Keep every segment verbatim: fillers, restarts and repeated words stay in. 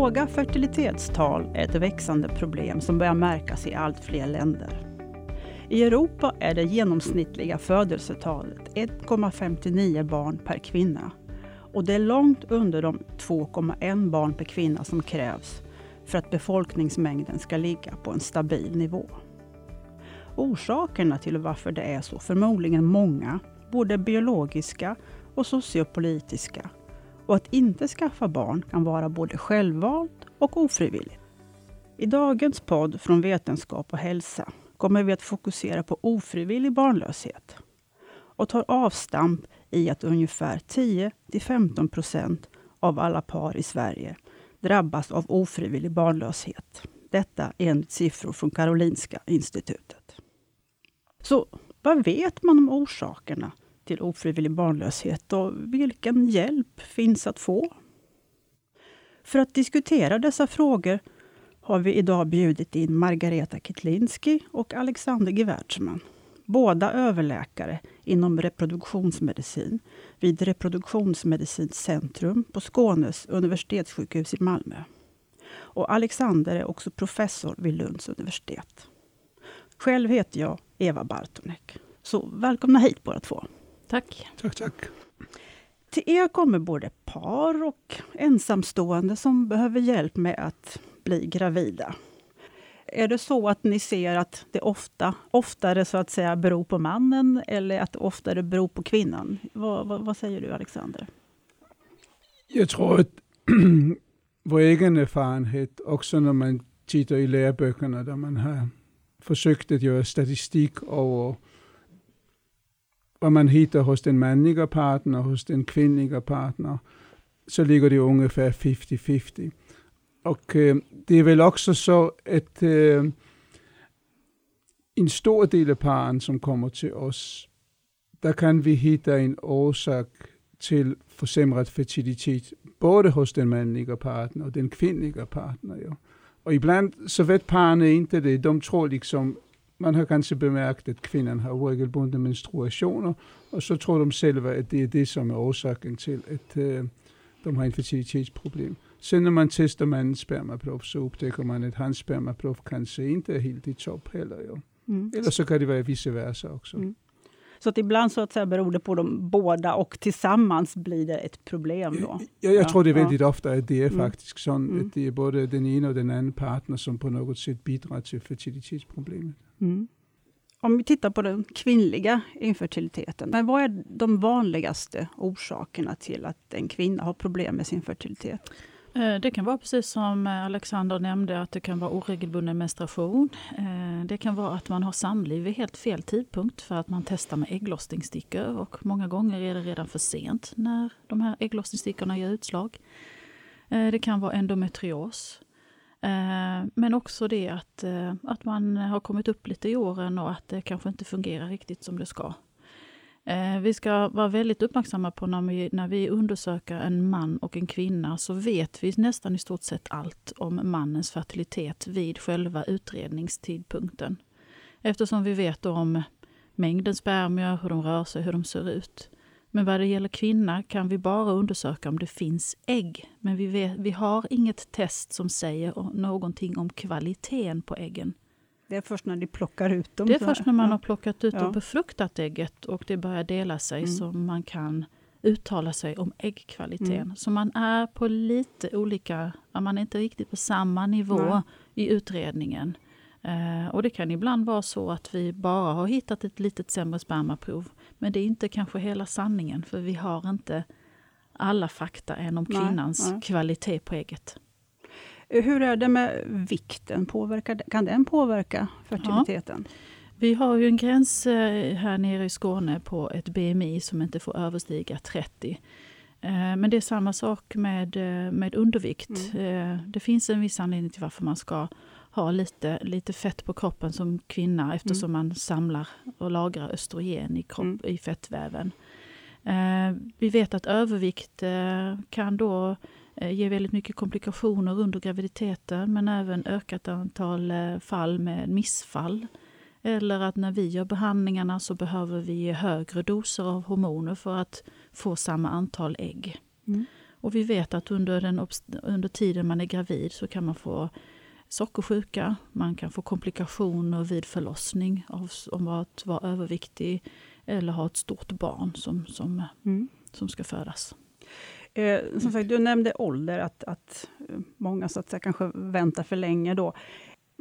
Låga fertilitetstal är ett växande problem som börjar märkas i allt fler länder. I Europa är det genomsnittliga födelsetalet ett komma femtionio barn per kvinna. Och det är långt under de två komma ett barn per kvinna som krävs för att befolkningsmängden ska ligga på en stabil nivå. Orsakerna till varför det är så förmodligen många, både biologiska och sociopolitiska. Och att inte skaffa barn kan vara både självvalt och ofrivilligt. I dagens podd från Vetenskap och hälsa kommer vi att fokusera på ofrivillig barnlöshet. Och tar avstamp i att ungefär tio till femton procent av alla par i Sverige drabbas av ofrivillig barnlöshet. Detta enligt siffror från Karolinska institutet. Så vad vet man om orsakerna till ofrivillig barnlöshet och vilken hjälp finns att få? För att diskutera dessa frågor har vi idag bjudit in Margareta Kitlinski och Alexander Giwercman, båda överläkare inom reproduktionsmedicin vid Reproduktionsmedicinskt centrum på Skånes universitetssjukhus i Malmö. Och Alexander är också professor vid Lunds universitet. Själv heter jag Eva Bartonek. Så välkomna hit båda två. Tack. Tack, tack. Till er kommer både par och ensamstående som behöver hjälp med att bli gravida. Är det så att ni ser att det ofta, oftare så att säga beror på mannen eller att det oftare beror på kvinnan? Vad, vad, vad säger du, Alexander? Jag tror att vår egen erfarenhet, också när man tittar i läroböckerna där man har försökt att göra statistik över vad man hittar hos den manliga partner och hos den kvinnliga partner, så ligger det ungefär femtio femtio. Och eh, det är väl också så att eh, en stor del av paren som kommer till oss, där kan vi hitta en orsak till försämrad fertilitet både hos den manliga partner och den kvinnliga partner. Ja. Och ibland så vet paren inte det. De tror liksom, man har kanske bemärkt att kvinnan har oregelbundna menstruationer och så tror de själva att det är det som är orsaken till att eh, de har en fertilitetsproblem. Sen när man testar mannens spermaprov så upptäcker man att hans spermaprov kanske inte är helt i topp heller. Ja. Mm. Eller så kan det vara vice versa också. Mm. Så att ibland så att säga beror det på dem båda och tillsammans blir det ett problem då? Jag, jag ja, tror det är väldigt ja. ofta att det är faktiskt mm. sånt att det är både den ena och den andra partner som på något sätt bidrar till fertilitetsproblemet. Mm. Om vi tittar på den kvinnliga infertiliteten, men vad är de vanligaste orsakerna till att en kvinna har problem med sin fertilitet? Det kan vara precis som Alexander nämnde, att det kan vara oregelbunden menstruation. Det kan vara att man har samliv vid helt fel tidpunkt för att man testar med ägglossningsstickor. Och många gånger är det redan för sent när de här ägglossningsstickorna gör utslag. Det kan vara endometrios. Men också det att, att man har kommit upp lite i åren och att det kanske inte fungerar riktigt som det ska. Vi ska vara väldigt uppmärksamma på när vi, när vi undersöker en man och en kvinna, så vet vi nästan i stort sett allt om mannens fertilitet vid själva utredningstidpunkten. Eftersom vi vet om mängden spermier, hur de rör sig, hur de ser ut. Men vad det gäller kvinna kan vi bara undersöka om det finns ägg. Men vi, vet, vi har inget test som säger någonting om kvaliteten på äggen. Det är först när de plockar ut dem. Det är först när man ja. har plockat ut ja. och befruktat ägget och det börjar dela sig mm. som man kan uttala sig om äggkvaliteten. Mm. Så man är på lite olika, man är inte riktigt på samma nivå Nej. i utredningen. Eh, och det kan ibland vara så att vi bara har hittat ett litet sämre spermaprov. Men det är inte kanske hela sanningen, för vi har inte alla fakta än om kvinnans Nej. Nej. kvalitet på ägget. Hur är det med vikten? Påverkar, kan den påverka fertiliteten? Ja. Vi har ju en gräns här nere i Skåne på ett B M I som inte får överstiga trettio. Men det är samma sak med, med undervikt. Mm. Det finns en viss anledning till varför man ska ha lite, lite fett på kroppen som kvinna, eftersom mm. man samlar och lagrar östrogen i, kropp, mm. i fettväven. Vi vet att övervikt kan då ger väldigt mycket komplikationer under graviditeten, men även ökat antal fall med missfall. Eller att när vi gör behandlingarna så behöver vi högre doser av hormoner för att få samma antal ägg. Mm. Och vi vet att under, den, under tiden man är gravid så kan man få sockersjuka, man kan få komplikationer vid förlossning av, om att vara överviktig eller ha ett stort barn som, som, mm. som ska födas. Eh, som sagt, du nämnde ålder, att, att många så att säga, kanske väntar för länge då.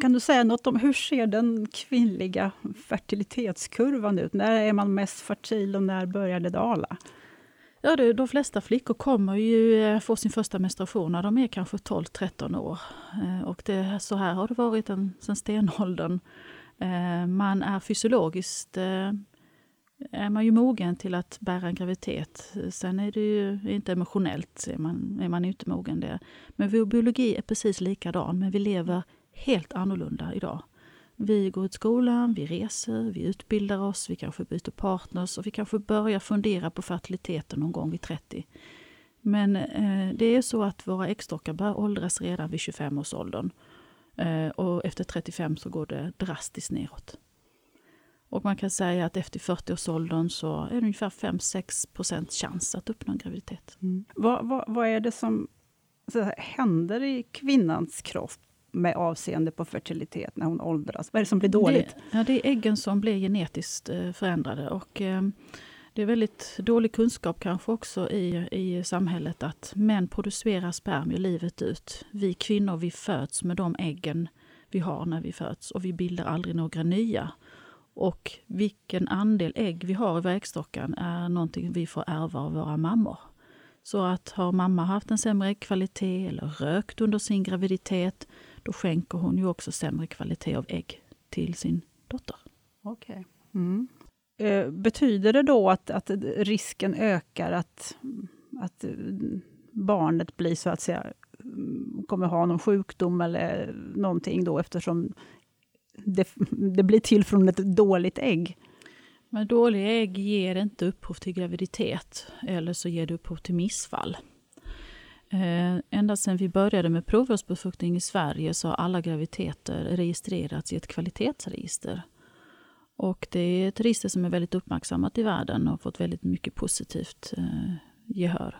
Kan du säga något om hur ser den kvinnliga fertilitetskurvan ut? När är man mest fertil och när börjar det dala? Ja, det, de flesta flickor kommer ju få sin första menstruation när de är kanske tolv tretton år. Och det, så här har det varit en, sen stenåldern. Man är fysiologiskt är man ju mogen till att bära en graviditet. Sen är det ju inte emotionellt, är man, är man inte mogen det. Men vår biologi är precis likadan, men vi lever helt annorlunda idag. Vi går ut skolan, vi reser, vi utbildar oss, vi kanske byter partners och vi kanske börjar fundera på fertiliteten någon gång vid trettio. Men eh, det är så att våra äggstockar börjar åldras redan vid tjugofem-årsåldern. Eh, och efter trettiofem så går det drastiskt neråt. Och man kan säga att efter fyrtio-årsåldern så är det ungefär fem till sex procent chans att uppnå en graviditet. Mm. Vad, vad, vad är det som så här, händer i kvinnans kropp med avseende på fertilitet när hon åldras? Vad är det som blir dåligt? Det, ja, det är äggen som blir genetiskt förändrade. Och eh, det är väldigt dålig kunskap kanske också i, i samhället att män producerar spermier livet ut. Vi kvinnor, vi föds med de äggen vi har när vi föds. Och vi bildar aldrig några nya. Och vilken andel ägg vi har i vägstockan är någonting vi får ärva av våra mammor. Så att har mamma haft en sämre kvalitet eller rökt under sin graviditet, då skänker hon ju också sämre kvalitet av ägg till sin dotter. Okej. Mm. Eh, betyder det då att, att risken ökar att, att barnet blir så att säga, kommer ha någon sjukdom eller någonting då, eftersom det, det blir till från ett dåligt ägg? Men dåliga ägg ger inte upphov till graviditet eller så ger det upphov till missfall. Eh, ända sedan vi började med provrörsbefruktning i Sverige så har alla graviditeter registrerats i ett kvalitetsregister. Och det är ett register som är väldigt uppmärksammat i världen och har fått väldigt mycket positivt eh, gehör.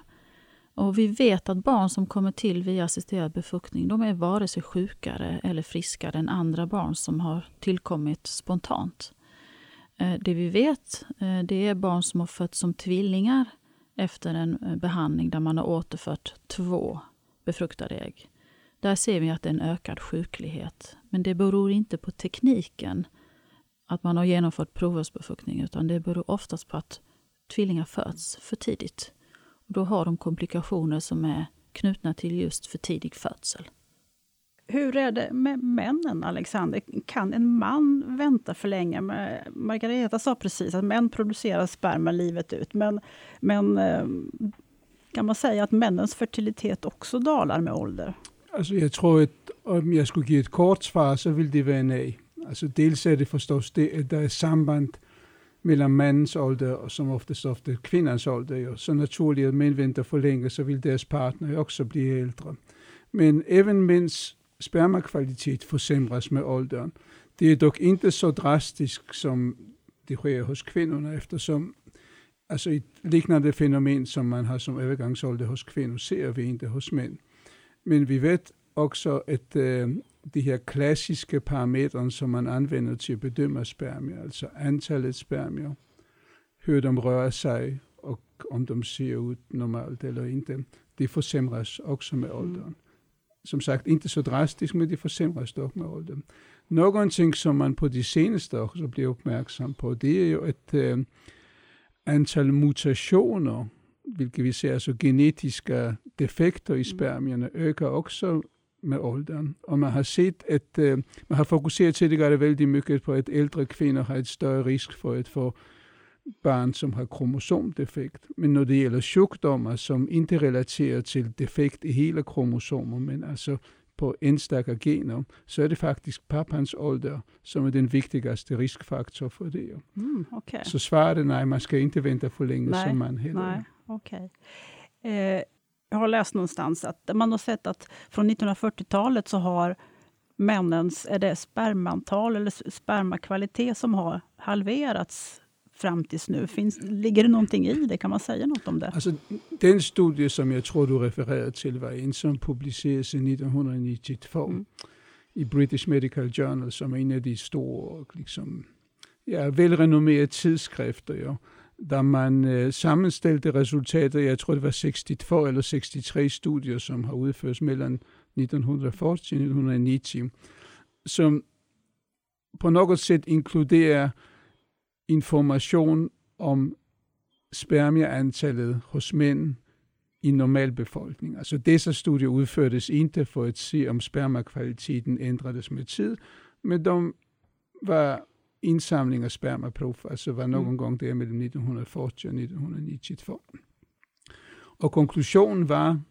Och vi vet att barn som kommer till via assisterad befruktning, de är vare sig sjukare eller friskare än andra barn som har tillkommit spontant. Det vi vet, det är barn som har fötts som tvillingar efter en behandling där man har återfört två befruktade ägg. Där ser vi att det är en ökad sjuklighet. Men det beror inte på tekniken att man har genomfört provrörsbefruktning, utan det beror oftast på att tvillingar föds för tidigt. Och då har de komplikationer som är knutna till just för tidig födsel. Hur är det med männen, Alexander? Kan en man vänta för länge? Margareta sa precis att män producerar sperma livet ut. Men, men kan man säga att männens fertilitet också dalar med ålder? Alltså jag tror att om jag skulle ge ett kort svar så vill det vara nej. Alltså dels är det förstås det att det är samband mellan männens ålder och som oftast ofta kvinnans ålder. Så naturligt att män väntar för länge så vill deras partner också bli äldre. Men även mäns spermakvalitet försämras med åldern. Det är dock inte så drastiskt som det sker hos kvinnorna, eftersom alltså ett liknande fenomen som man har som övergångsålder hos kvinnor ser vi inte hos män. Men vi vet också att äh, de här klassiska parametrarna som man använder till att bedöma spermier, alltså antalet spermier, hur de rör sig och om de ser ut normalt eller inte, det försämras också med åldern. Som sagt, inte så drastiskt, men det försämras dock med åldern. Någonting som man på det senaste också blir uppmärksam på, det är ju att äh, antal mutationer, vilket vi ser, alltså genetiska defekter i spermierna, ökar också med åldern. Och man har sett att, äh, man har fokuserat tidigare väldigt mycket på att äldre kvinnor har ett större risk för att få barn som har kromosomdefekt. Men när det gäller sjukdomar som inte relaterar till defekt i hela kromosomer, men alltså på enstaka gener, så är det faktiskt pappans ålder som är den viktigaste riskfaktorn för det. Mm, okay. Så svaret är nej, man ska inte vänta för länge nej, som man heller. Nej, okay. eh, jag har läst någonstans att man har sett att från nittonhundrafyrtiotalet så har männens, är det spermantal eller spermakvalitet som har halverats fram tills nu. Finns, ligger det någonting i det? Kan man säga något om det? Alltså, den studie som jag tror du refererar till var en som publicerades nittonhundranittiotvå mm. i British Medical Journal, som är en av de stora och liksom, ja, välrenommerade tidskrifter. Ja. Där man äh, sammanställde resultatet, jag tror det var sextiotvå eller sextiotre studier som har utförts mellan nittonhundrafyrtio och nittonhundranittio, som på något sätt inkluderar information om spermieantalet hos män i normalbefolkningen. Alltså dessa studier utfördes inte för att se om spermakvaliteten ändrades med tid, men de var insamling av spermaprov, alltså var någon mm. gång där mellan nittonhundrafyrtio och nittonhundranittiotvå. Och konklusionen var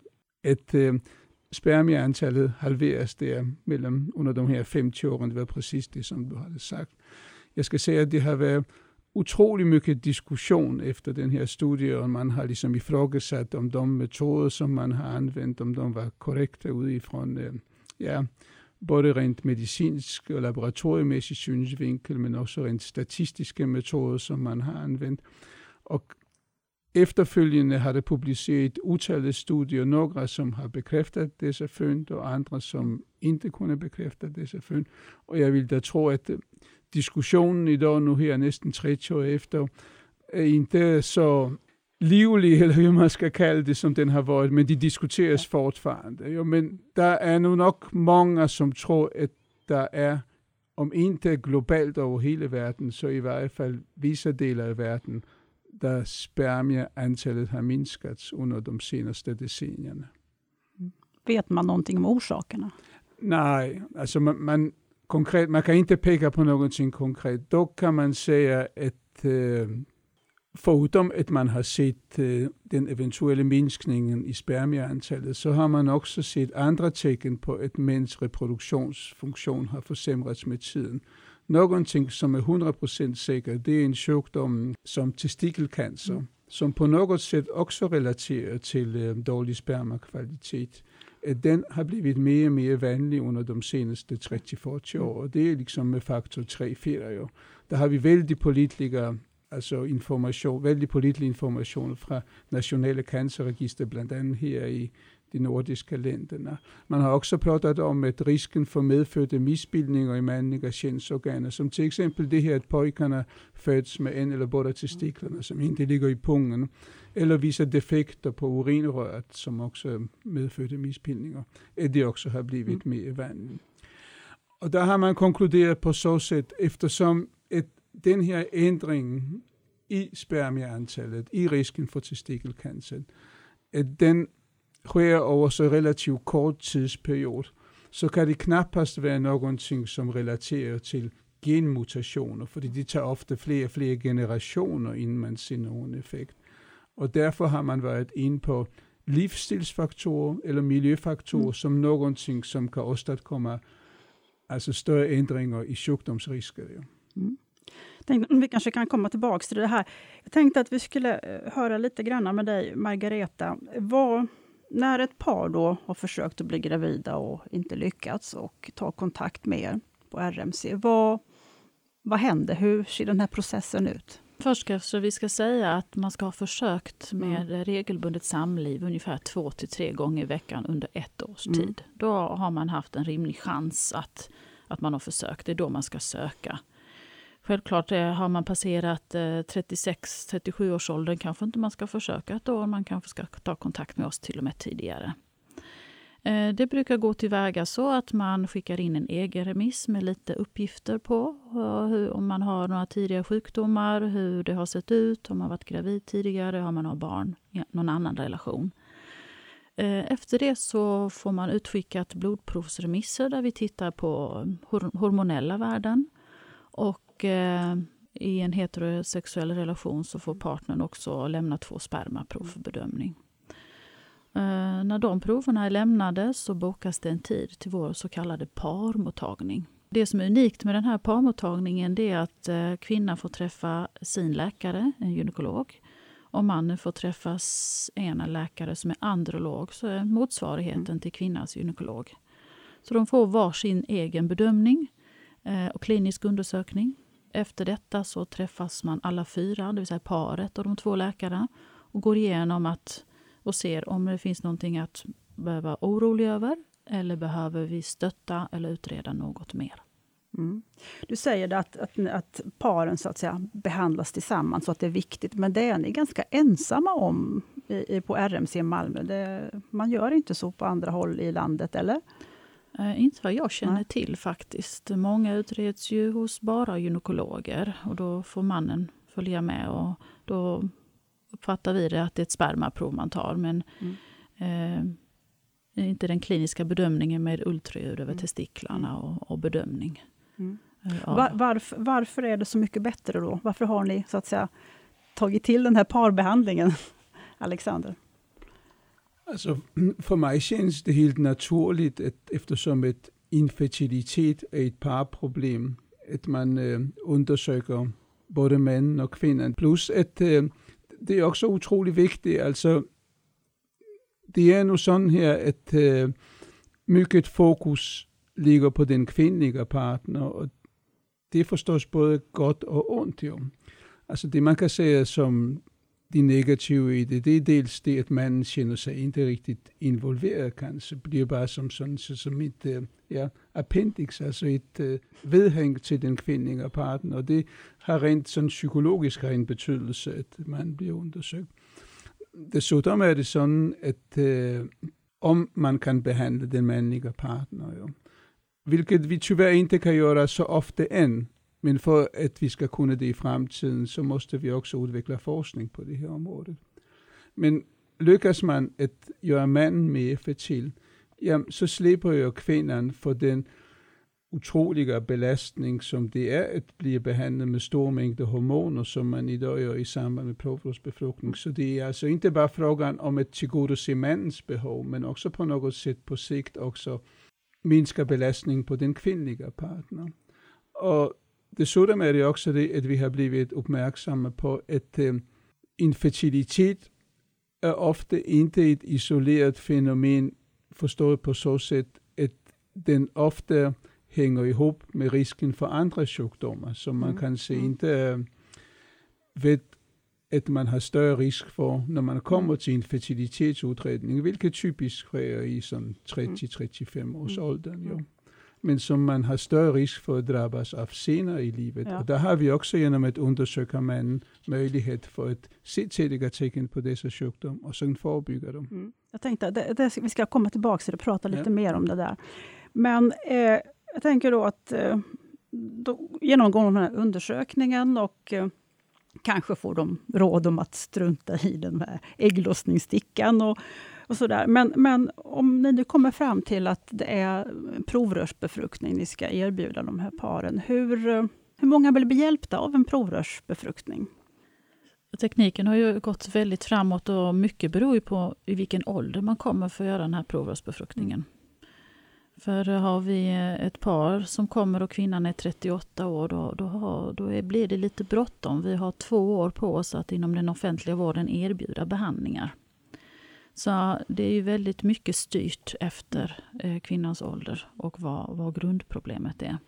att äh, spermieantalet halveras där mellan, under de här femtio åren. Det var precis det som du hade sagt. Jag ska säga att det har varit otroligt mycket diskussion efter den här studien. Man har liksom ifrågasatt om de metoder som man har använt, om de var korrekta utifrån äh, ja, både rent medicinsk och laboratoriemässig synsvinkel, men också rent statistiska metoder som man har använt. Och efterföljande har det publicerat otaliga studier, några som har bekräftat dessa fynd och andra som inte kunde bekräfta dessa fynd. Och jag vill då tro att diskussionen idag, nu här nästan trettio år efter, är inte så livlig, eller hur man ska kalla det, som den har varit, men de diskuteras ja. fortfarande. Jo, men där är nog nog många som tror att där är, om inte globalt över hela världen, så i varje fall vissa delar av världen, där spermieantalet har minskats under de senaste decennierna. Vet man någonting om orsakerna? Nej, alltså man, man, konkret, man kan inte peka på någonting konkret. Då kan man säga att eh, förutom att man har sett uh, den eventuella minskningen i spermieantalet, så har man också sett andra tecken på att mäns reproduktionsfunktion har försämrats med tiden. Någonting som är hundra procent säkert, det är en sjukdom som testikelcancer, mm. som på något sätt också relaterar till uh, dålig spermakvalitet. Att den har blivit mer och mer vanlig under de senaste trettio till fyrtio åren. Det är liksom med faktor tre till fyra år. Där har vi väldigt pålitliga alltså information, väldigt pålitlig information från nationella cancerregister, bland annat här i de nordiska länderna. Man har också pratat om att risken för medfödda missbildningar i manliga könsorganer, som till exempel det här att pojkarna föds med en eller båda testiklarna som inte ligger i pungen, eller vissa defekter på urinröret som också medfödda missbildningar, att det också har blivit mm. mer vanligt. Och där har man konkluderat på så sätt, eftersom ett den här ändringen i spermieantalet, i risken för testikelcancer, att den sker över så relativt kort tidsperiod, så kan det knappast vara någonting som relaterar till genmutationer, för det tar ofta fler och fler generationer innan man ser någon effekt. Och därför har man varit in på livsstilsfaktorer eller miljöfaktorer mm. som någonting som kan åstadkomma alltså större ändringar i sjukdomsrisker. Mm. Tänkte, vi kanske kan komma tillbaka till det här. Jag tänkte att vi skulle höra lite grann med dig, Margareta. Vad, när ett par då har försökt att bli gravida och inte lyckats och ta kontakt med er på R M C. Vad, vad händer? Hur ser den här processen ut? Först kanske vi ska säga att man ska ha försökt med mm. regelbundet samliv ungefär två till tre gånger i veckan under ett års tid. Mm. Då har man haft en rimlig chans att, att man har försökt. Det är då man ska söka. Självklart har man passerat trettiosex till trettiosju års åldern, kanske inte man ska försöka då, man kanske ska ta kontakt med oss till och med tidigare. Det brukar gå tillväga så att man skickar in en egen remiss med lite uppgifter på hur, om man har några tidiga sjukdomar, hur det har sett ut, om man varit gravid tidigare, om man har barn, någon annan relation. Efter det så får man utskickat blodprovsremisser där vi tittar på hormonella värden. Och eh, i en heterosexuell relation så får partnern också lämna två spermaprov för bedömning. Eh, när de proverna är lämnade så bokas det en tid till vår så kallade parmottagning. Det som är unikt med den här parmottagningen, det är att eh, kvinnan får träffa sin läkare, en gynekolog. Och mannen får träffa en läkare som är androlog, så är motsvarigheten mm. till kvinnans gynekolog. Så de får var sin egen bedömning och klinisk undersökning. Efter detta så träffas man alla fyra, det vill säga paret och de två läkarna, och går igenom att, och ser om det finns någonting att behöva orolig över eller behöver vi stötta eller utreda något mer. Mm. Du säger att, att, att paren så att säga behandlas tillsammans så att det är viktigt, men det är ni ganska ensamma om i, i, på R M C Malmö. Det, man gör inte så på andra håll i landet, eller? Eh, inte vad jag känner Nej. till faktiskt. Många utreds ju hos bara gynekologer och då får mannen följa med och då uppfattar vi det att det är ett spermaprov man tar, men mm. eh, inte den kliniska bedömningen med ultraljud över mm. testiklarna och, och bedömning. Mm. Ja. Var, varför, varför är det så mycket bättre då? Varför har ni så att säga tagit till den här parbehandlingen, Alexander? Alltså, för mig känns det helt naturligt att, eftersom ett infertilitet är ett parproblem, att man äh, undersöker både män och kvinnan. Plus att äh, det är också otroligt viktigt, alltså det är nog sån här att äh, mycket fokus ligger på den kvinnliga partner, och det är förstås både gott och ont. Ju. Alltså det man kan säga som det negativa i det, det är dels det att man känner sig inte riktigt involverad, kanske blir bara som sån, så som ett ja, appendix, alltså ett äh, vedhäng till den kvinnliga partner, och det har rent sån psykologisk en betydelse att man blir undersökt. Dessutom är det sådan att äh, om man kan behandla den manliga partner, ja, vilket vi tyvärr inte kan göra så ofta än, men för att vi ska kunna det i framtiden så måste vi också utveckla forskning på det här området. Men lyckas man att göra mannen mer fertil, ja, så slipper ju kvinnan för den otroliga belastning som det är att bli behandlad med stor mängd hormoner som man idag gör i samband med provrörsbefruktning. Så det är alltså inte bara frågan om att tillgodose mannens behov, men också på något sätt på sikt också minska belastningen på den kvinnliga partnern. Och dessutom är det också det att vi har blivit uppmärksamma på att äh, infertilitet är ofta inte ett isolerat fenomen, förstått på så sätt att den ofta hänger ihop med risken för andra sjukdomar som man mm. kanske inte vet att man har större risk för när man kommer till infertilitetsutredning, vilket typiskt sker i som trettio till trettiofem års åldern. Ja. Men som man har större risk för att drabbas av senare i livet. Ja. Och där har vi också genom att undersöka man möjlighet för att se tidiga tecken på dessa sjukdomar och sen förebygga dem. Mm. Jag tänkte, det, det, vi ska komma tillbaka till det och prata lite ja. mer om det där. Men eh, jag tänker då att eh, då genomgår den här undersökningen och eh, kanske får de råd om att strunta i den här ägglossningsstickan och, och sådär. Men, men om ni nu kommer fram till att det är provrörsbefruktning ni ska erbjuda de här paren, hur, hur många blir behjälpta av en provrörsbefruktning? Tekniken har ju gått väldigt framåt och mycket beror ju på i vilken ålder man kommer för att göra den här provrörsbefruktningen. Mm. För har vi ett par som kommer och kvinnan är trettioåtta år, då, då, har, då är, blir det lite bråttom. Vi har två år på oss att inom den offentliga vården erbjuda behandlingar. Så det är ju väldigt mycket styrt efter eh, kvinnans ålder och vad, vad grundproblemet är.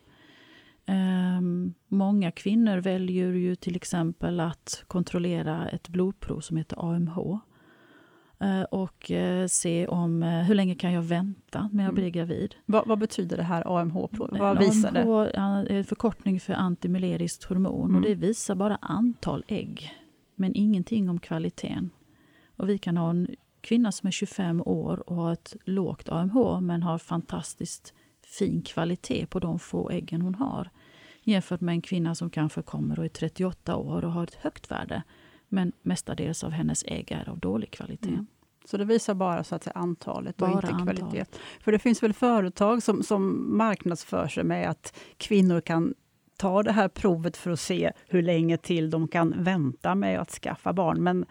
Ehm, många kvinnor väljer ju till exempel att kontrollera ett blodprov som heter A M H. Och se om hur länge kan jag vänta med att bli gravid. Vad, vad betyder det här A M H-provet? Vad visar det? A M H är en förkortning för antimuleriskt hormon. Mm. Och det visar bara antal ägg. Men ingenting om kvaliteten. Och vi kan ha en kvinna som är tjugofem år och har ett lågt A M H. Men har fantastiskt fin kvalitet på de få äggen hon har. Jämfört med en kvinna som kanske kommer och är trettioåtta år och har ett högt värde. Men mestadels av hennes ägg är av dålig kvalitet. Mm. Så det visar bara så att säga antalet bara och inte antalet. Kvalitet. För det finns väl företag som, som marknadsför sig med att kvinnor kan ta det här provet för att se hur länge till de kan vänta med att skaffa barn. Men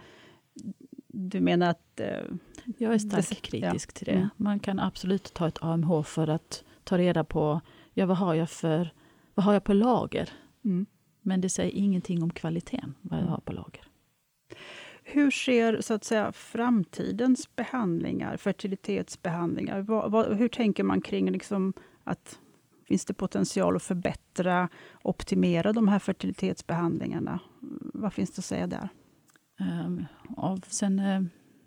du menar att... Eh, Jag är starkt det, kritisk ja. till det. Man kan absolut ta ett A M H för att ta reda på ja, vad, har jag för, vad har jag på lager. Mm. Men det säger ingenting om kvaliteten vad jag har på lager. Hur ser så att säga framtidens behandlingar, fertilitetsbehandlingar? Vad, vad, hur tänker man kring liksom att Finns det potential att förbättra, optimera de här fertilitetsbehandlingarna? Vad finns det att säga där? Um, och sen uh,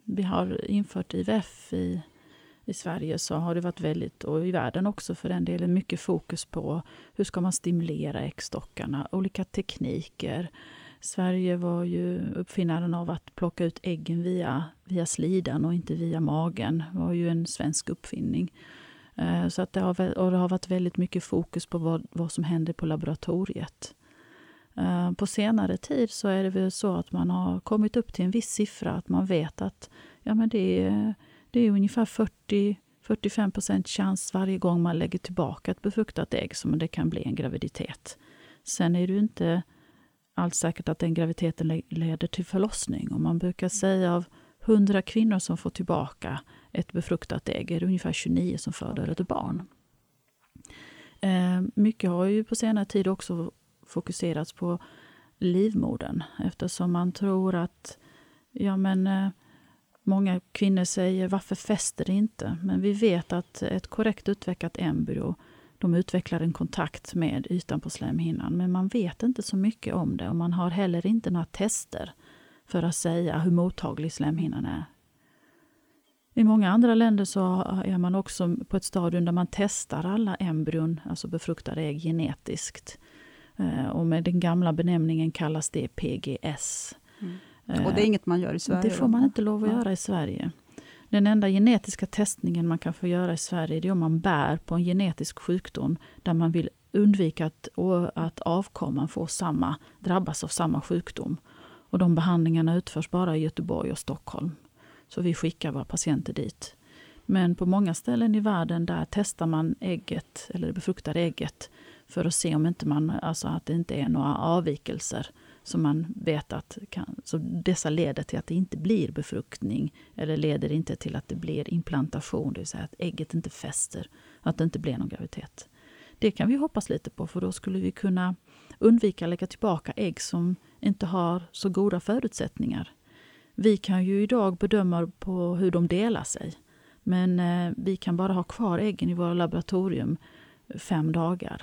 vi har infört I V F i, i Sverige, så har det varit väldigt, och i världen också för den delen, mycket fokus på hur ska man stimulera äggstockarna, olika tekniker. Sverige var ju uppfinnaren av att plocka ut äggen via, via slidan och inte via magen. Det var ju en svensk uppfinning. Uh, så att det, har, och det har varit väldigt mycket fokus på vad, vad som händer på laboratoriet. Uh, på senare tid så är det väl så att man har kommit upp till en viss siffra, att man vet att ja, men det, är, det är ungefär fyrtio till fyrtiofem procent chans varje gång man lägger tillbaka ett befruktat ägg som det kan bli en graviditet. Sen är det ju inte alls säkert att den graviditeten leder till förlossning. Och man brukar säga av hundra kvinnor som får tillbaka ett befruktat ägg är det ungefär tjugonio som föder ett barn. Eh, mycket har ju på senare tid också fokuserats på livmodern, eftersom man tror att ja men eh, många kvinnor säger varför fäster det inte? Men vi vet att ett korrekt utvecklat embryo, de utvecklar en kontakt med ytan på slemhinnan, men man vet inte så mycket om det och man har heller inte några tester för att säga hur mottaglig slemhinnan är. I många andra länder så är man också på ett stadium där man testar alla embryon, alltså befruktade ägg, genetiskt. Och med den gamla benämningen kallas det P G S. Mm. Och det är inget man gör i Sverige? Det får man inte lov att ja. göra i Sverige. Den enda genetiska testningen man kan få göra i Sverige, det är om man bär på en genetisk sjukdom där man vill undvika att, att avkomman får samma, drabbas av samma sjukdom. Och de behandlingarna utförs bara i Göteborg och Stockholm. Så vi skickar våra patienter dit. Men på många ställen i världen där testar man ägget eller det befruktade ägget för att se om inte man, alltså att det inte är några avvikelser som man vet att kan, så dessa leder till att det inte blir befruktning eller leder inte till att det blir implantation, det vill säga att ägget inte fäster, att det inte blir någon graviditet. Det kan vi hoppas lite på, för då skulle vi kunna undvika att lägga tillbaka ägg som inte har så goda förutsättningar. Vi kan ju idag bedöma på hur de delar sig, men vi kan bara ha kvar äggen i våra laboratorium fem dagar.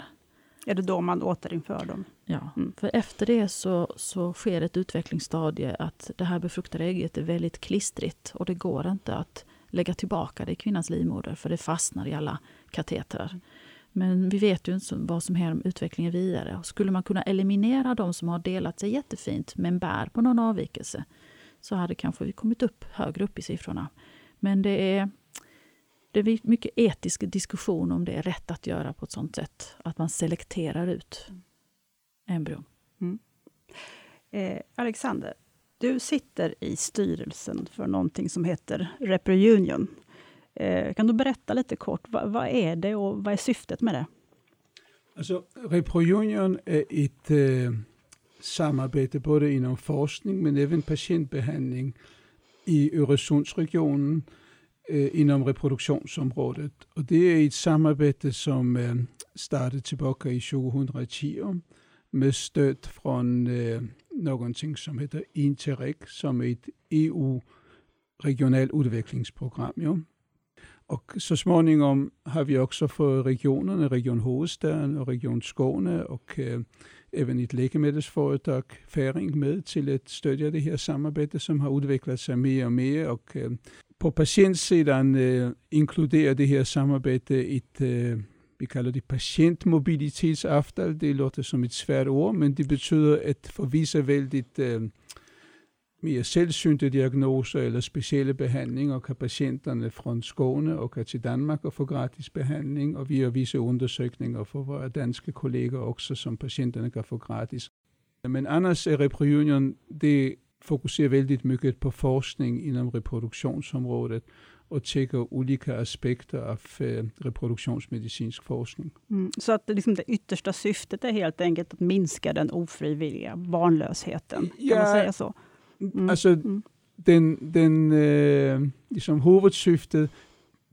Är det då man återinför dem? Ja, mm. för efter det så, så sker ett utvecklingsstadie att det här befruktade ägget är väldigt klistrigt och det går inte att lägga tillbaka det i kvinnans livmoder, för det fastnar i alla katetrar. Mm. Men vi vet ju inte vad som händer om utvecklingen vidare. Och skulle man kunna eliminera de som har delat sig jättefint men bär på någon avvikelse, så hade kanske vi kommit upp högre upp i siffrorna. Men det är, det är mycket etisk diskussion om det är rätt att göra på ett sånt sätt. Att man selekterar ut embryon. Mm. Eh, Alexander, du sitter i styrelsen för någonting som heter ReproUnion. Eh, kan du berätta lite kort, va, vad är det och vad är syftet med det? Alltså, ReproUnion är ett eh, samarbete både inom forskning men även patientbehandling i Öresundsregionen, inom reproduktionsområdet. Och det är ett samarbete som startade tillbaka i tjugohundratio med stöd från någonting som heter Interreg, som är ett E U-regionalt utvecklingsprogram. Ja. Och så småningom har vi också för regionerna, Region Huvudstaden och Region Skåne och äh, även ett läkemedelsföretag, Färing, med till att stödja det här samarbetet som har utvecklat sig mer och mer. Och, äh, på patientsidan äh, inkluderar det här samarbetet ett, äh, vi kallar det patientmobilitetsavtal. Det låter som ett svärt ord, men det betyder att för vissa väldigt äh, mer sällsynta diagnoser eller speciella behandlingar kan patienterna från Skåne och till Danmark och få gratis behandling. Och vi gör vissa undersökningar för våra danska kollegor också som patienterna kan få gratis. Men annars är ReproUnion, det fokuserar väldigt mycket på forskning inom reproduktionsområdet och checkar olika aspekter av eh, reproduktionsmedicinsk forskning. Mm, så att liksom det yttersta syftet är helt enkelt att minska den ofrivilliga barnlösheten, kan ja, man säga så? Mm. Alltså, mm. den, den eh, liksom huvudsyftet,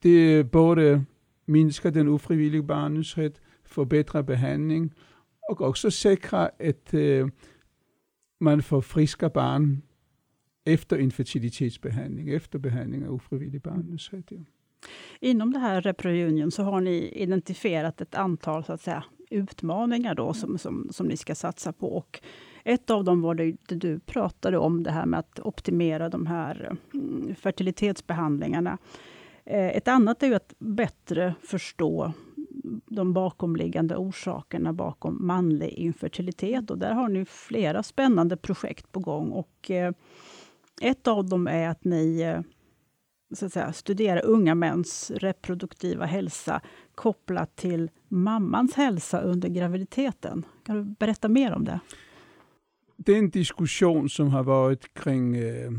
det är både minska den ofrivilliga barnlösheten, förbättra behandling och också säkra att eh, man får friska barn efter infertilitetsbehandling, efter behandling av ofrivillig barnlöshet. Ja. Inom det här ReproUnion så har ni identifierat ett antal så att säga, utmaningar då som, som, som ni ska satsa på. Och ett av dem var det du pratade om, det här med att optimera de här fertilitetsbehandlingarna. Ett annat är ju att bättre förstå de bakomliggande orsakerna bakom manlig infertilitet. Och där har ni flera spännande projekt på gång. Och ett av dem är att ni så att säga, studerar unga mäns reproduktiva hälsa kopplat till mammans hälsa under graviditeten. Kan du berätta mer om det? Den diskussion som har varit kring eh,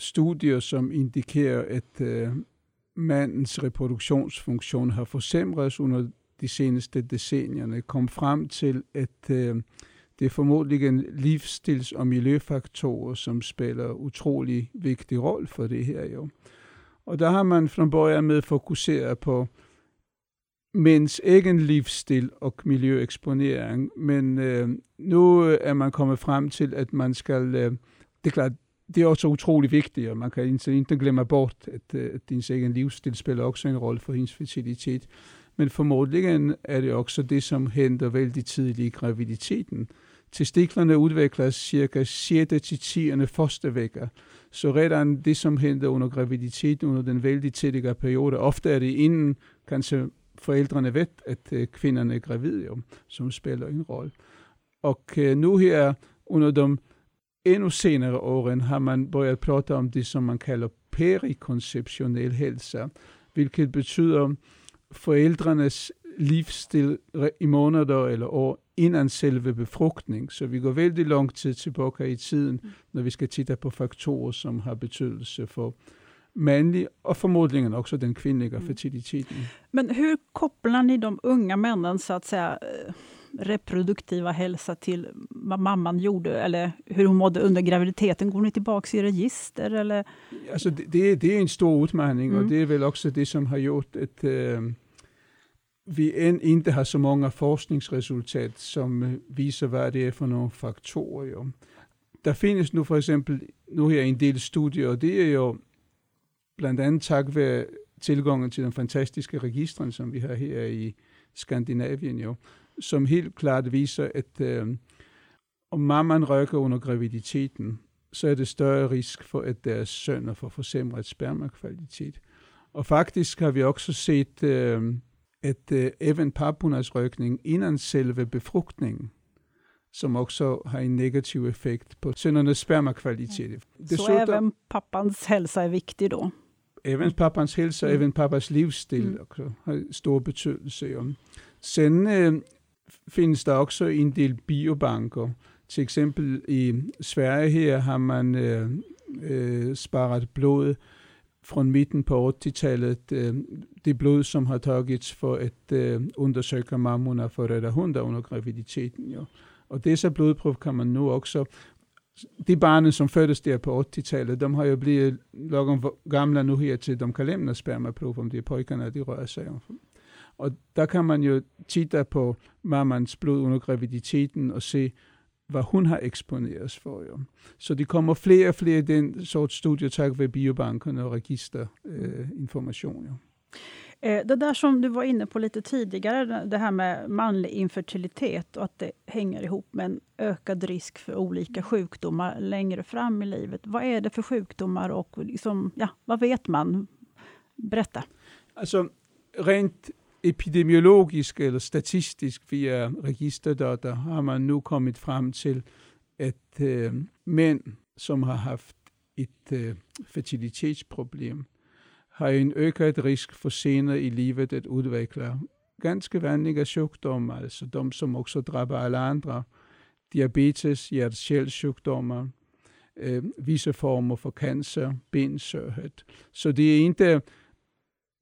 studier som indikerar att eh, mannens reproduktionsfunktion har försämrats under de senaste decennierna kom fram till att eh, det är förmodligen livsstils- och miljöfaktorer som spelar otroligt viktig roll för det här. Ja. Och där har man från början med fokuserat på mäns egen livsstil och miljöexponering. Men eh, nu är man kommit fram till att man ska... Eh, det är klart, det är också otroligt viktigt. Man kan inte, inte glömma bort att, att ens egen livsstil spelar också en roll för ens fertilitet. Men förmodligen är det också det som händer väldigt tidigt i graviditeten. Testiklarna utvecklas cirka sjätte till tionde första vecka. Så redan det som händer under graviditeten under den väldigt tidiga perioden, ofta är det innan kanske föräldrarna vet att kvinnan är gravid, som spelar en roll. Och nu här under de ännu senare åren har man börjat prata om det som man kallar perikonceptionell hälsa, vilket betyder föräldrarnas livsstil i månader eller år innan själva befruktning. Så vi går väldigt lång tid tillbaka i tiden när vi ska titta på faktorer som har betydelse för manlig och förmodligen också den kvinnliga fertiliteten. Mm. Men hur kopplar ni de unga männen så att säga reproduktiva hälsa till vad mamman gjorde eller hur hon mådde under graviditeten? Går ni tillbaka i register? Eller? Alltså det, det, är, det är en stor utmaning mm. och det är väl också det som har gjort att äh, vi än inte har så många forskningsresultat som visar vad det är för några faktorer. Ja. Det finns nu för exempel nu här en del studier och det är ju bland annat tack vare tillgången till de fantastiska registren som vi har här i Skandinavien. Jo, som helt klart visar att äh, om mamman röker under graviditeten så är det större risk för att deras söner får försämrad spermakvalitet. Och faktiskt har vi också sett äh, att äh, även pappornas rökning innan själva befruktningen som också har en negativ effekt på sönernas spermakvalitet. Dessutom, så även pappans hälsa är viktig då? Även pappans hälsa, mm. även pappas livsstil mm. också har stor betydelse. Sen äh, finns det också en del biobanker. Till exempel i Sverige här har man äh, äh, sparat blod från mitten på åttiotalet. Äh, det blod som har tagits för att äh, undersöka mammorna för röda hundar under graviditeten. Ja. Och dessa blodprov kan man nu också... De barnen som föddes där på åttiotalet, de har ju blivit lagom gamla nu här till de kan lämna spermaprov om det är pojkarna de rör sig om. Och där kan man ju titta på mammans blod under graviditeten och se vad hon har exponerats för. Ja. Så det kommer fler och fler den sorts studier tack vare biobankerna och registerinformation. Eh, Det där som du var inne på lite tidigare, det här med manlig infertilitet och att det hänger ihop med en ökad risk för olika sjukdomar längre fram i livet. Vad är det för sjukdomar och liksom, ja, vad vet man? Berätta. Alltså rent epidemiologiskt eller statistiskt via registerdata har man nu kommit fram till att äh, män som har haft ett äh, fertilitetsproblem har en ökad risk för senare i livet att utveckla ganska vanliga sjukdomar, alltså de som också drabbar alla andra. Diabetes, hjärt-kärlsjukdomar, eh, vissa former för cancer, benskörhet. Så det är inte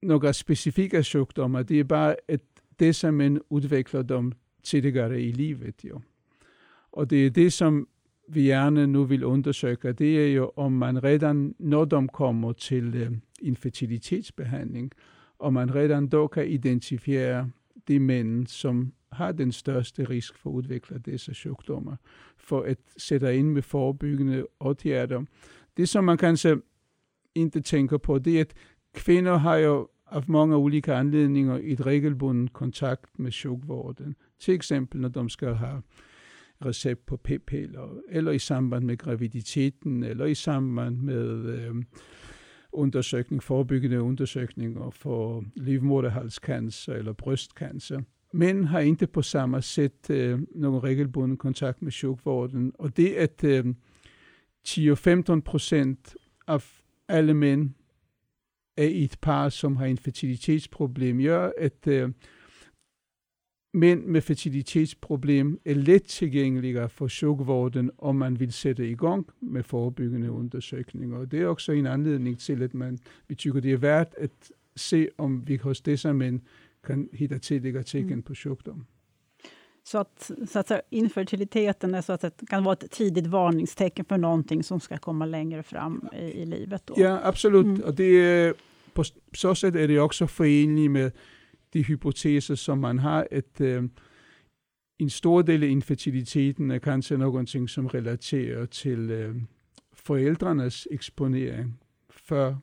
några specifika sjukdomar, det är bara att dessa män utvecklar dem tidigare i livet. Ja. Och det är det som vi gärna nu vill undersöka, det är ju om man redan när de kommer till eh, infertilitetsbehandling, och man redan då kan identifiera de män som har den största risk för att utveckla dessa sjukdomar för att sätta in med förebyggande åtgärder. Det som man kanske inte tänker på det är att kvinnor har ju av många olika anledningar i ett regelbunden kontakt med sjukvården. Till exempel när de ska ha recept på p-piller eller i samband med graviditeten eller i samband med eh, undersökning, förebyggande undersökningar för livmoderhalscancer eller bröstcancer. Män har inte på samma sätt eh, någon regelbunden kontakt med sjukvården, och det är att eh, tio till femton procent av alla män är i ett par som har infertilitetsproblem, gör att eh, män med fertilitetsproblem är lättillgängliga för sjukvården om man vill sätta igång med förebyggande undersökningar. Det är också en anledning till att man, vi tycker det är värt att se om vi hos dessa män kan hitta tidiga tecken på sjukdom. Så att, så att infertiliteten är så att det kan vara ett tidigt varningstecken för någonting som ska komma längre fram i, i livet då. Ja, absolut. Mm. Och det är, på så sätt är det också förenligt med de hypoteser som man har, att äh, en stor del av infertiliteten är kanske någonting som relaterar till äh, föräldrarnas exponering för,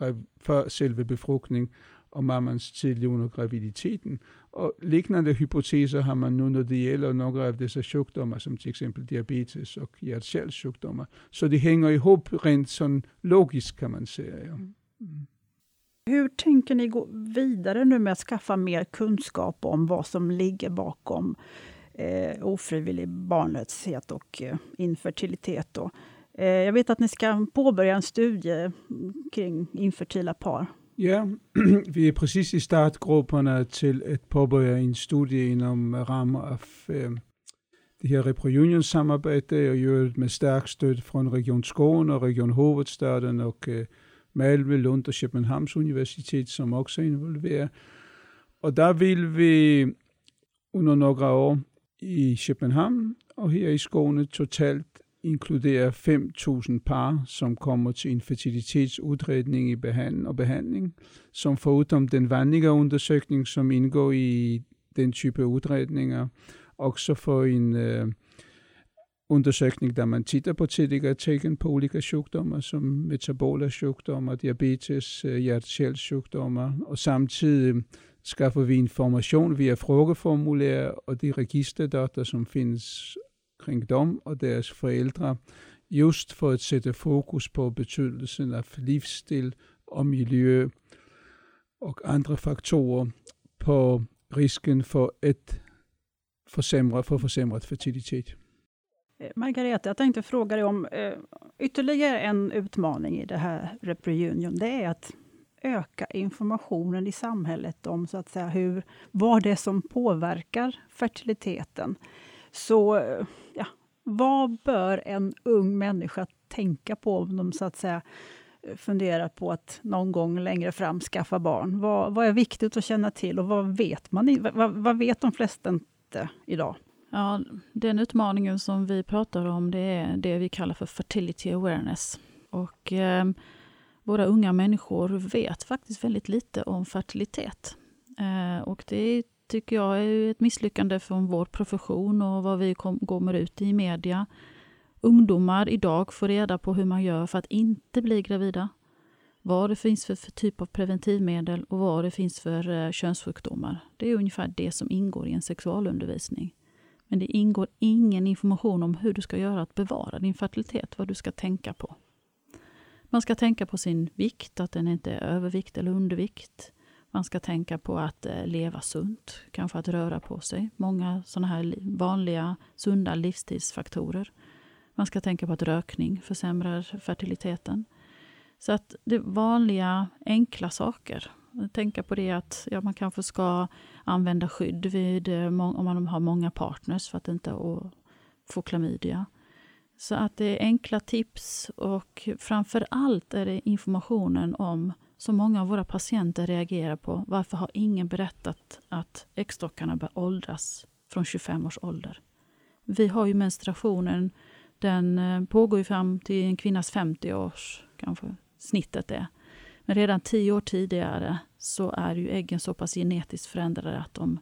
mm. för själva befruktning och mammans tid under graviditeten. Och liknande hypoteser har man nu när det gäller några av dessa sjukdomar som till exempel diabetes och hjärt-kärlsjukdomar. Så det hänger ihop rent sån logiskt, kan man säga. Ja. Mm. Hur tänker ni gå vidare nu med att skaffa mer kunskap om vad som ligger bakom eh, ofrivillig barnlöshet och eh, infertilitet då? Eh, jag vet att ni ska påbörja en studie kring infertila par. Ja, vi är precis i startgrupperna till att påbörja en studie inom ramen av eh, det här ReproUnion-samarbetet och gör med starkt stöd från Region Skåne och Region Huvudstaden och eh, Malmö, Lund och Köpenhamns universitet som också involverar. Och där vill vi under några år i Köpenhamn och här i Skåne totalt inkludera fem tusen par som kommer till infertilitetsutredning i behand- och behandling, som förutom den vanliga undersökning som ingår i den typen av utredningar också får en uh, undersökning där man tittar på tidiga tecken på olika sjukdomar som metabola sjukdomar, diabetes, hjärt-kärlsjukdomar, och samtidigt skaffar vi information via frågeformulär och de registerdata som finns kring dem och deras föräldrar, just för att sätta fokus på betydelsen av livsstil och miljö och andra faktorer på risken för ett försämra, för försämrad fertilitet. Margareta, jag tänkte fråga dig om eh, ytterligare en utmaning i det här ReproUnion. Det är att öka informationen i samhället om så att säga hur, vad det är som påverkar fertiliteten. Så ja, vad bör en ung människa tänka på om de så att säga funderar på att någon gång längre fram skaffa barn? Vad, vad är viktigt att känna till och vad vet man? Vad, vad vet de flesta inte idag? Ja, den utmaningen som vi pratar om, det är det vi kallar för fertility awareness. Och eh, våra unga människor vet faktiskt väldigt lite om fertilitet. Eh, och det tycker jag är ett misslyckande från vår profession och vad vi kom, kommer ut i media. Ungdomar idag får reda på hur man gör för att inte bli gravida. Vad det finns för, för typ av preventivmedel och vad det finns för eh, könssjukdomar. Det är ungefär det som ingår i en sexualundervisning. Men det ingår ingen information om hur du ska göra att bevara din fertilitet, vad du ska tänka på. Man ska tänka på sin vikt, att den inte är övervikt eller undervikt. Man ska tänka på att leva sunt, kanske att röra på sig. Många sådana här vanliga, sunda livsstilsfaktorer. Man ska tänka på att rökning försämrar fertiliteten. Så att det är vanliga, enkla saker. Tänka på det att ja, man kanske ska använda skydd vid, om man har många partners för att inte få klamydia. Så att det är enkla tips, och framför allt är det informationen om så många av våra patienter reagerar på. Varför har ingen berättat att äggstockarna bör åldras från tjugofem års ålder? Vi har ju menstruationen, den pågår ju fram till en kvinnas femtio års, kanske snittet är. Men redan tio år tidigare så är ju äggen så pass genetiskt förändrade att de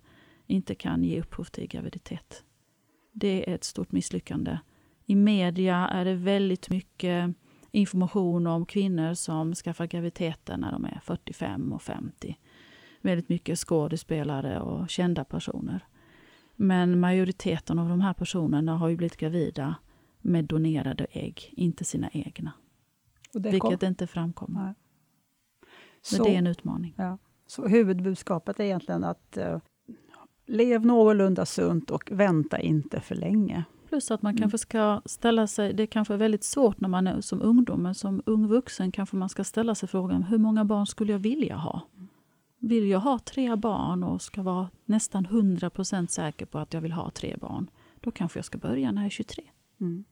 inte kan ge upphov till graviditet. Det är ett stort misslyckande. I media är det väldigt mycket information om kvinnor som skaffar graviditeter när de är fyrtiofem och femtio. Väldigt mycket skådespelare och kända personer. Men majoriteten av de här personerna har ju blivit gravida med donerade ägg, inte sina egna. Och det vilket kom. inte framkommer. Nej. Men så, det är en utmaning. Ja. Så huvudbudskapet är egentligen att eh, lev någorlunda sunt och vänta inte för länge. Plus att man mm. kanske ska ställa sig, det kanske är väldigt svårt när man är som ungdom, men som ung vuxen kanske man ska ställa sig frågan, hur många barn skulle jag vilja ha? Vill jag ha tre barn och ska vara nästan hundra procent säker på att jag vill ha tre barn, då kanske jag ska börja när jag är tjugotre. Mm.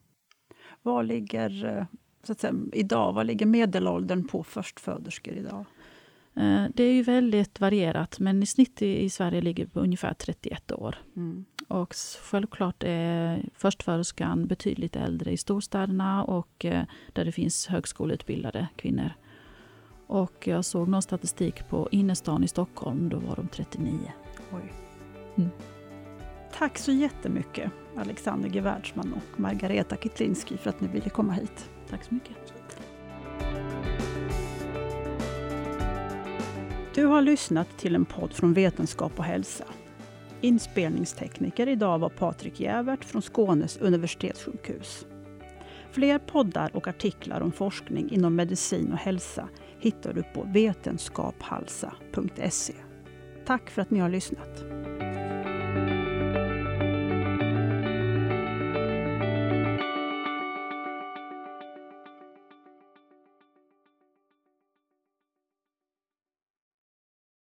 Var ligger, så att säga, idag, vad ligger medelåldern på förstföderskor idag? Det är ju väldigt varierat, men i snitt i, i Sverige ligger på ungefär trettioett år. Mm. Och självklart är förstföderskan betydligt äldre i storstäderna och där det finns högskoleutbildade kvinnor. Och jag såg någon statistik på innerstan i Stockholm, då var de trettionio. Oj. Mm. Tack så jättemycket, Alexander Giwercman och Margareta Kitlinski, för att ni ville komma hit. Tack så mycket. Du har lyssnat till en podd från Vetenskap och hälsa. Inspelningstekniker idag var Patrik Gävert från Skånes universitetssjukhus. Fler poddar och artiklar om forskning inom medicin och hälsa hittar du på vetenskaphalsa punkt se. Tack för att ni har lyssnat.